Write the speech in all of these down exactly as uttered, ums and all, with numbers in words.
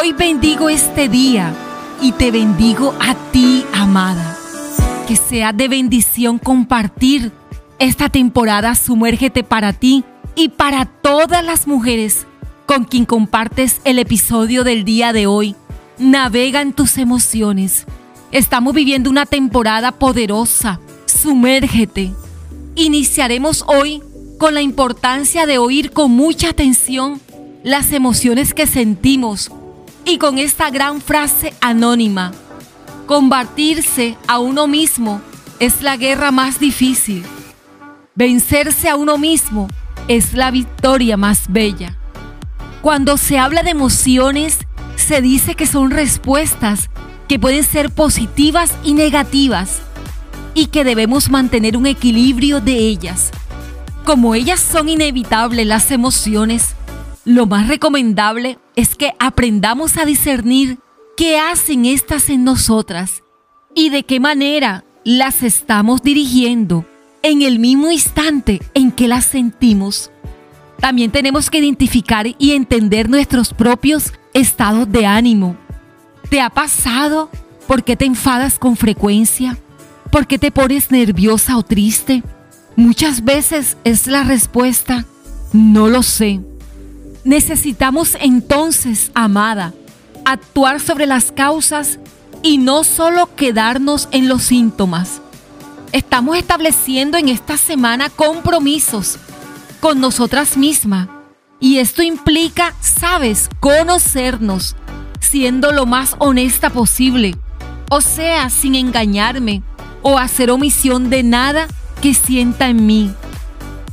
Hoy bendigo este día y te bendigo a ti, amada. Que sea de bendición compartir esta temporada Sumérgete para ti y para todas las mujeres con quien compartes el episodio del día de hoy. Navega en tus emociones. Estamos viviendo una temporada poderosa. Sumérgete. Iniciaremos hoy con la importancia de oír con mucha atención las emociones que sentimos y con esta gran frase anónima. Combatirse a uno mismo es la guerra más difícil. Vencerse a uno mismo es la victoria más bella. Cuando se habla de emociones, se dice que son respuestas que pueden ser positivas y negativas, y que debemos mantener un equilibrio de ellas. Como ellas son inevitables, las emociones, lo más recomendable es que aprendamos a discernir qué hacen estas en nosotras y de qué manera las estamos dirigiendo en el mismo instante en que las sentimos. También tenemos que identificar y entender nuestros propios estados de ánimo. ¿Te ha pasado? ¿Por qué te enfadas con frecuencia? ¿Por qué te pones nerviosa o triste? Muchas veces es la respuesta, no lo sé. Necesitamos entonces, amada, actuar sobre las causas y no solo quedarnos en los síntomas. Estamos estableciendo en esta semana compromisos con nosotras mismas y esto implica, sabes, conocernos, siendo lo más honesta posible, o sea, sin engañarme o hacer omisión de nada que sienta en mí.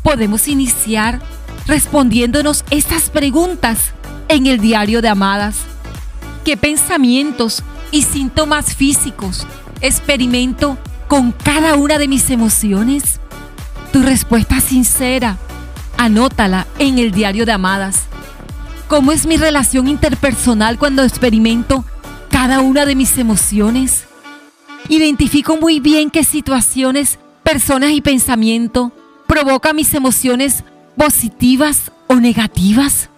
Podemos iniciar respondiéndonos estas preguntas en el diario de Amadas. ¿Qué pensamientos y síntomas físicos experimento con cada una de mis emociones? Tu respuesta sincera, anótala en el diario de Amadas. ¿Cómo es mi relación interpersonal cuando experimento cada una de mis emociones? Identifico muy bien qué situaciones, personas y pensamiento provocan mis emociones positivas o negativas.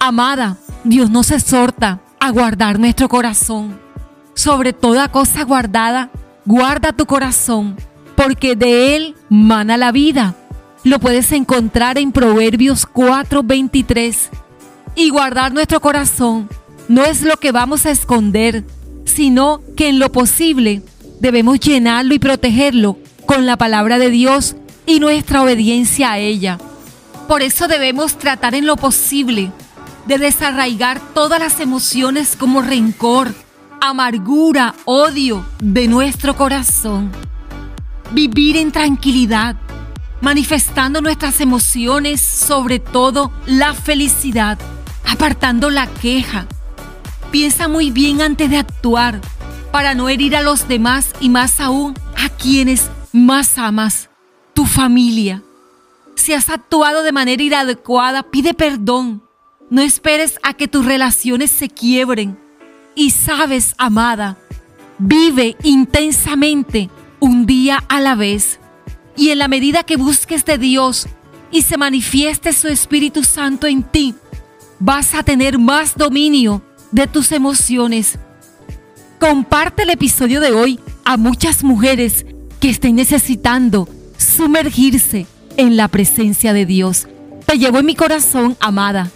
Amada, Dios nos exhorta a guardar nuestro corazón. Sobre toda cosa guardada, guarda tu corazón, porque de él mana la vida. Lo puedes encontrar en Proverbios cuatro veintitrés. Y guardar nuestro corazón no es lo que vamos a esconder, sino que en lo posible debemos llenarlo y protegerlo con la palabra de Dios y nuestra obediencia a ella. Por eso debemos tratar en lo posible de desarraigar todas las emociones como rencor, amargura, odio de nuestro corazón. Vivir en tranquilidad, manifestando nuestras emociones, sobre todo la felicidad, apartando la queja. Piensa muy bien antes de actuar para no herir a los demás y más aún a quienes más amas, tu familia. Si has actuado de manera inadecuada, pide perdón. No esperes a que tus relaciones se quiebren. Y sabes, amada, vive intensamente un día a la vez. Y en la medida que busques de Dios y se manifieste su Espíritu Santo en ti, vas a tener más dominio de tus emociones. Comparte el episodio de hoy a muchas mujeres que estén necesitando sumergirse en la presencia de Dios. Te llevo en mi corazón, amada.